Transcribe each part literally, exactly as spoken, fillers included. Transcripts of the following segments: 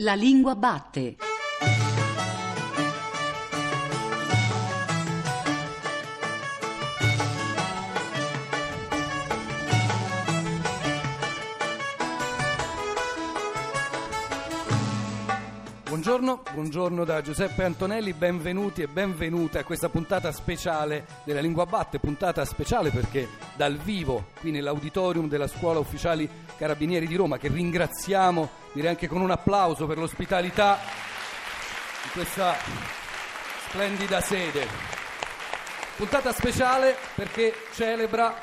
La lingua batte. Buongiorno, buongiorno da Giuseppe Antonelli, benvenuti e benvenute a questa puntata speciale della Lingua Batte, puntata speciale perché dal vivo, qui nell'auditorium della Scuola Ufficiali Carabinieri di Roma, che ringraziamo, direi anche con un applauso per l'ospitalità di questa splendida sede. Puntata speciale perché celebra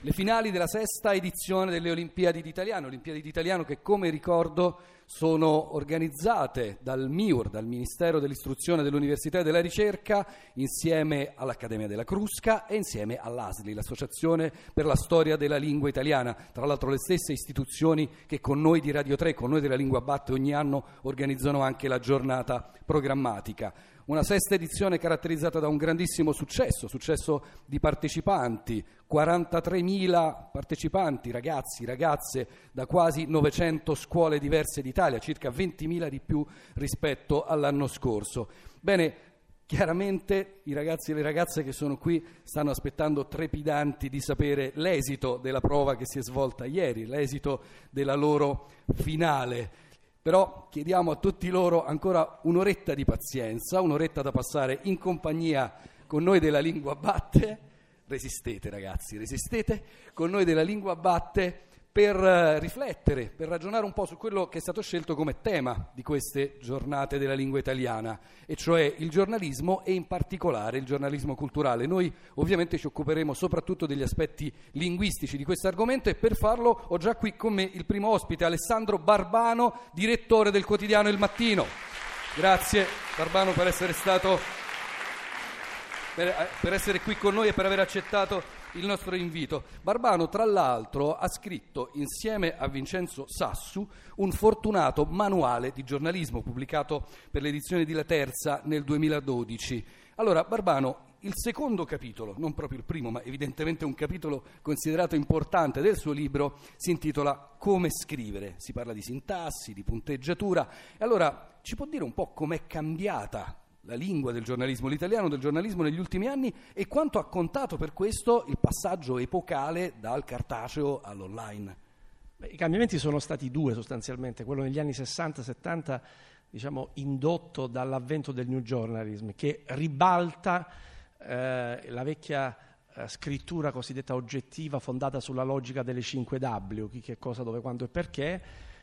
le finali della sesta edizione delle Olimpiadi d'Italiano, Olimpiadi d'Italiano che, come ricordo, sono organizzate dal M I U R, dal Ministero dell'Istruzione, dell'Università e della Ricerca, insieme all'Accademia della Crusca e insieme all'ASLI, l'Associazione per la Storia della Lingua Italiana, tra l'altro le stesse istituzioni che con noi di Radio tre, con noi della Lingua Batte, ogni anno organizzano anche la giornata programmatica. Una sesta edizione caratterizzata da un grandissimo successo, successo di partecipanti, quarantatremila partecipanti, ragazzi, ragazze, da quasi novecento scuole diverse d'Italia, circa ventimila di più rispetto all'anno scorso. Bene, chiaramente i ragazzi e le ragazze che sono qui stanno aspettando trepidanti di sapere l'esito della prova che si è svolta ieri, l'esito della loro finale. Però chiediamo a tutti loro ancora un'oretta di pazienza, un'oretta da passare in compagnia con noi della Lingua Batte. Resistete ragazzi, resistete con noi della Lingua Batte per riflettere, per ragionare un po' su quello che è stato scelto come tema di queste giornate della lingua italiana, e cioè il giornalismo e in particolare il giornalismo culturale. Noi ovviamente ci occuperemo soprattutto degli aspetti linguistici di questo argomento e per farlo ho già qui con me il primo ospite, Alessandro Barbano, direttore del quotidiano Il Mattino. Grazie Barbano per essere stato per, per essere qui con noi e per aver accettato il nostro invito. Barbano, tra l'altro, ha scritto insieme a Vincenzo Sassu un fortunato manuale di giornalismo pubblicato per l'edizione di La Terza nel duemiladodici. Allora, Barbano, il secondo capitolo, non proprio il primo, ma evidentemente un capitolo considerato importante del suo libro, si intitola Come scrivere. Si parla di sintassi, di punteggiatura. E allora, ci può dire un po' com'è cambiata la lingua del giornalismo, l'italiano del giornalismo negli ultimi anni e quanto ha contato per questo il passaggio epocale dal cartaceo all'online? Beh, i cambiamenti sono stati due sostanzialmente, quello negli anni sessanta settanta, diciamo indotto dall'avvento del New Journalism, che ribalta eh, la vecchia eh, scrittura cosiddetta oggettiva fondata sulla logica delle cinque W, chi, che cosa, dove, quando e perché.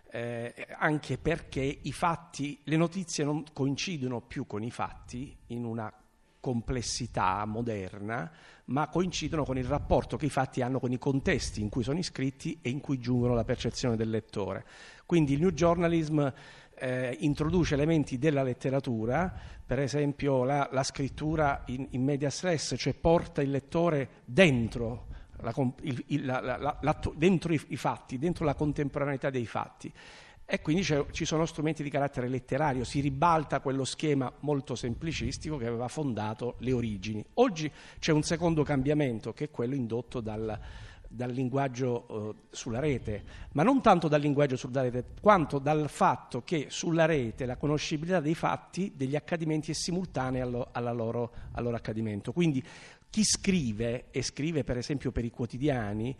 Eh, anche perché i fatti, le notizie non coincidono più con i fatti in una complessità moderna, ma coincidono con il rapporto che i fatti hanno con i contesti in cui sono iscritti e in cui giungono alla percezione del lettore. Quindi il New Journalism eh, introduce elementi della letteratura, per esempio la, la scrittura in, in medias res, cioè porta il lettore dentro La, il, la, la, la, dentro i, i fatti, dentro la contemporaneità dei fatti, e quindi ci sono strumenti di carattere letterario. Si ribalta quello schema molto semplicistico che aveva fondato le origini. Oggi c'è un secondo cambiamento che è quello indotto dal, dal linguaggio eh, sulla rete, ma non tanto dal linguaggio sulla rete quanto dal fatto che sulla rete la conoscibilità dei fatti, degli accadimenti è simultanea allo, alla loro, al loro accadimento. Quindi chi scrive, e scrive per esempio per i quotidiani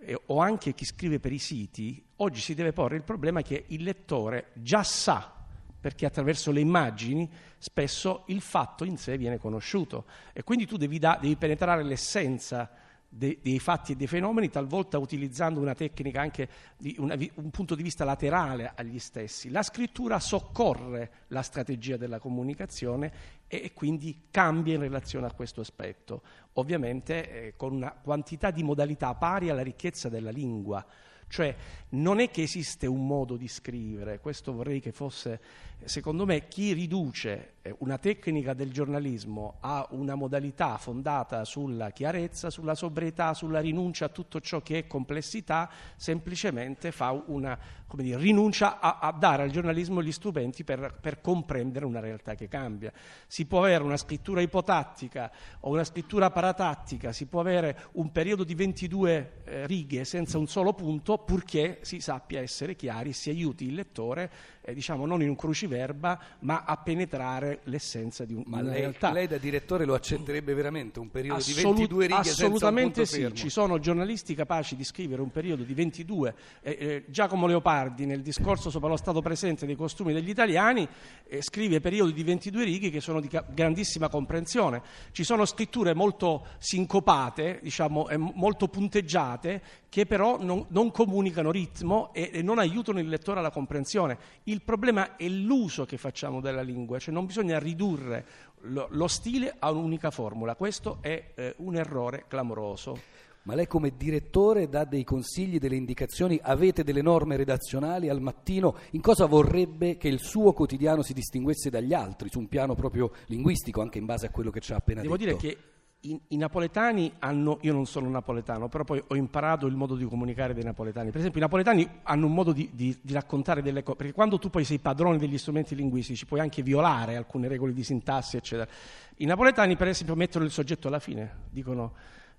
eh, o anche chi scrive per i siti, oggi si deve porre il problema che il lettore già sa, perché attraverso le immagini spesso il fatto in sé viene conosciuto e quindi tu devi, da, devi penetrare l'essenza de, dei fatti e dei fenomeni, talvolta utilizzando una tecnica anche di una, un punto di vista laterale agli stessi. La scrittura soccorre la strategia della comunicazione e quindi cambia in relazione a questo aspetto, ovviamente eh, con una quantità di modalità pari alla ricchezza della lingua, cioè non è che esiste un modo di scrivere. Questo vorrei che fosse, secondo me, chi riduce eh, una tecnica del giornalismo a una modalità fondata sulla chiarezza, sulla sobrietà, sulla rinuncia a tutto ciò che è complessità, semplicemente fa una, come dire, rinuncia a, a dare al giornalismo gli strumenti per, per comprendere una realtà che cambia. Si Si può avere una scrittura ipotattica o una scrittura paratattica, si può avere un periodo di ventidue eh, righe senza un solo punto, purché si sappia essere chiari, si aiuti il lettore eh, diciamo non in un cruciverba, ma a penetrare l'essenza di un, ma lei, realtà. Lei da direttore lo accetterebbe veramente un periodo Assolut- di ventidue righe senza un punto fermo? Assolutamente sì, ci sono giornalisti capaci di scrivere un periodo di ventidue. Eh, eh, Giacomo Leopardi nel discorso sopra lo stato presente dei costumi degli italiani eh, scrive periodi di ventidue righe che sono di ca- grandissima comprensione. Ci sono scritture molto sincopate, diciamo, eh, molto punteggiate, che però non, non comunicano ritmo e, e non aiutano il lettore alla comprensione. Il problema è l'uso che facciamo della lingua, cioè non bisogna ridurre lo, lo stile a un'unica formula. Questo è eh, un errore clamoroso. Ma lei come direttore dà dei consigli, delle indicazioni, avete delle norme redazionali al mattino? In cosa vorrebbe che il suo quotidiano si distinguesse dagli altri, su un piano proprio linguistico, anche in base a quello che ci ha appena Devo detto? Devo dire che I, i napoletani hanno, io non sono napoletano, però poi ho imparato il modo di comunicare dei napoletani. Per esempio i napoletani hanno un modo di, di, di raccontare delle cose, perché quando tu poi sei padrone degli strumenti linguistici puoi anche violare alcune regole di sintassi, eccetera. I napoletani per esempio mettono il soggetto alla fine, dicono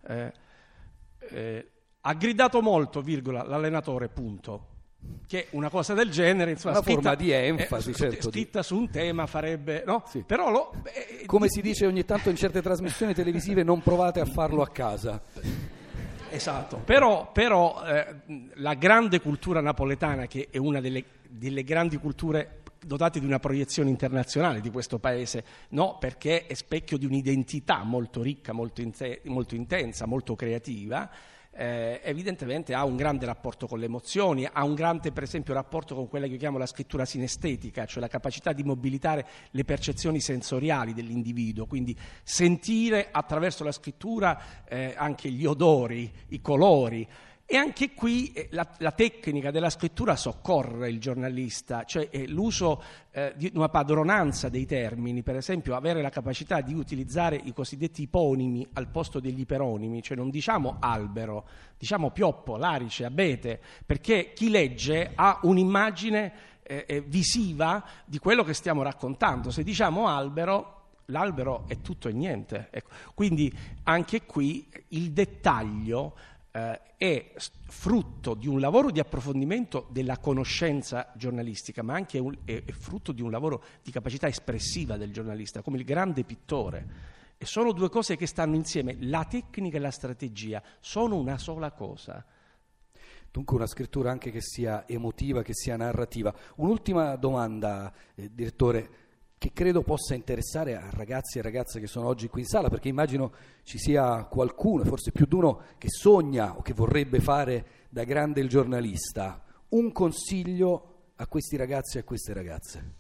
eh, eh, ha gridato molto, virgola, l'allenatore, punto. Che una cosa del genere, insomma, una scritta, forma di enfasi, eh, certo, scritta di... su un tema farebbe, no? Sì. Però lo, eh, come di... si dice ogni tanto in certe trasmissioni televisive, non provate a farlo a casa. Esatto. Però, però eh, la grande cultura napoletana, che è una delle, delle grandi culture dotati di una proiezione internazionale di questo paese, no? Perché è specchio di un'identità molto ricca, molto, in te- molto intensa, molto creativa. Eh, evidentemente ha un grande rapporto con le emozioni, ha un grande, per esempio, rapporto con quella che io chiamo la scrittura sinestetica, cioè la capacità di mobilitare le percezioni sensoriali dell'individuo, quindi sentire attraverso la scrittura eh, anche gli odori, i colori. E anche qui eh, la, la tecnica della scrittura soccorre il giornalista, cioè eh, l'uso eh, di una padronanza dei termini, per esempio avere la capacità di utilizzare i cosiddetti iponimi al posto degli iperonimi, cioè non diciamo albero, diciamo pioppo, larice, abete, perché chi legge ha un'immagine eh, visiva di quello che stiamo raccontando. Se diciamo albero, l'albero è tutto e niente. Ecco. Quindi anche qui il dettaglio Uh, è frutto di un lavoro di approfondimento della conoscenza giornalistica, ma anche un, è, è frutto di un lavoro di capacità espressiva del giornalista, come il grande pittore. E sono due cose che stanno insieme, la tecnica e la strategia, sono una sola cosa. Dunque una scrittura anche che sia emotiva, che sia narrativa. Un'ultima domanda, eh, direttore, che credo possa interessare a ragazzi e ragazze che sono oggi qui in sala, perché immagino ci sia qualcuno, forse più di uno, che sogna o che vorrebbe fare da grande il giornalista. Un consiglio a questi ragazzi e a queste ragazze?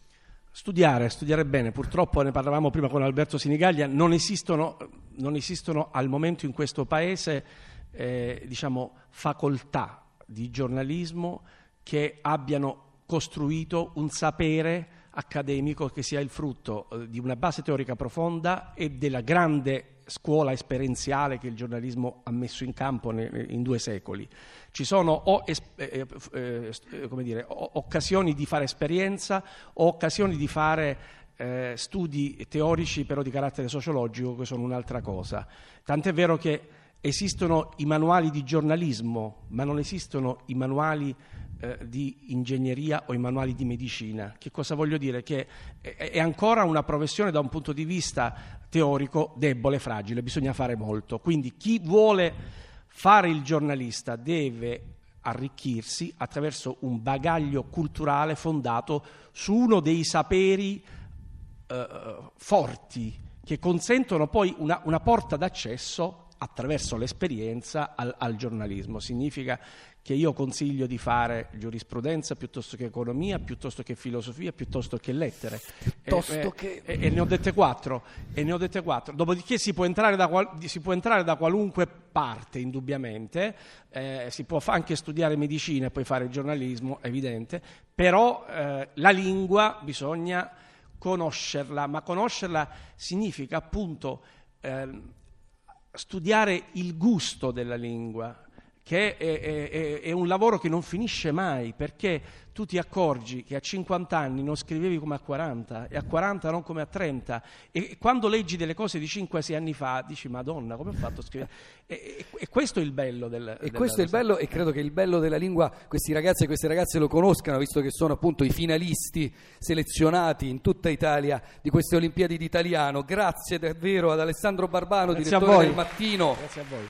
Studiare, studiare bene. Purtroppo, ne parlavamo prima con Alberto Sinigaglia, non esistono, non esistono al momento in questo paese eh, diciamo, facoltà di giornalismo che abbiano costruito un sapere accademico che sia il frutto eh, di una base teorica profonda e della grande scuola esperienziale che il giornalismo ha messo in campo ne, in due secoli. Ci sono o es- eh, eh, come dire, o- occasioni di fare esperienza o occasioni di fare eh, studi teorici però di carattere sociologico, che sono un'altra cosa. Tant'è vero che esistono i manuali di giornalismo, ma non esistono i manuali di ingegneria o i manuali di medicina. Che cosa voglio dire? Che è ancora una professione da un punto di vista teorico debole, fragile, bisogna fare molto. Quindi chi vuole fare il giornalista deve arricchirsi attraverso un bagaglio culturale fondato su uno dei saperi eh, forti che consentono poi una, una porta d'accesso attraverso l'esperienza al, al giornalismo. Significa che io consiglio di fare giurisprudenza piuttosto che economia, piuttosto che filosofia, piuttosto che lettere. Piuttosto e, che... E, e ne ho dette quattro, e ne ho dette quattro. Dopodiché si può entrare da, qual, si può entrare da qualunque parte, indubbiamente, eh, si può anche studiare medicina e poi fare giornalismo, evidente, però eh, la lingua bisogna conoscerla, ma conoscerla significa appunto eh, studiare il gusto della lingua, che è, è, è un lavoro che non finisce mai, perché tu ti accorgi che a cinquanta anni non scrivevi come a quaranta e a quaranta non come a trenta, e quando leggi delle cose di cinque sei anni fa dici Madonna, come ho fatto a scrivere? E, e questo è il bello del, e questo è il bello, e credo che il bello della lingua questi ragazzi e queste ragazze lo conoscano, visto che sono appunto i finalisti selezionati in tutta Italia di queste Olimpiadi d'Italiano. Grazie davvero ad Alessandro Barbano, grazie direttore del Mattino. Grazie a voi.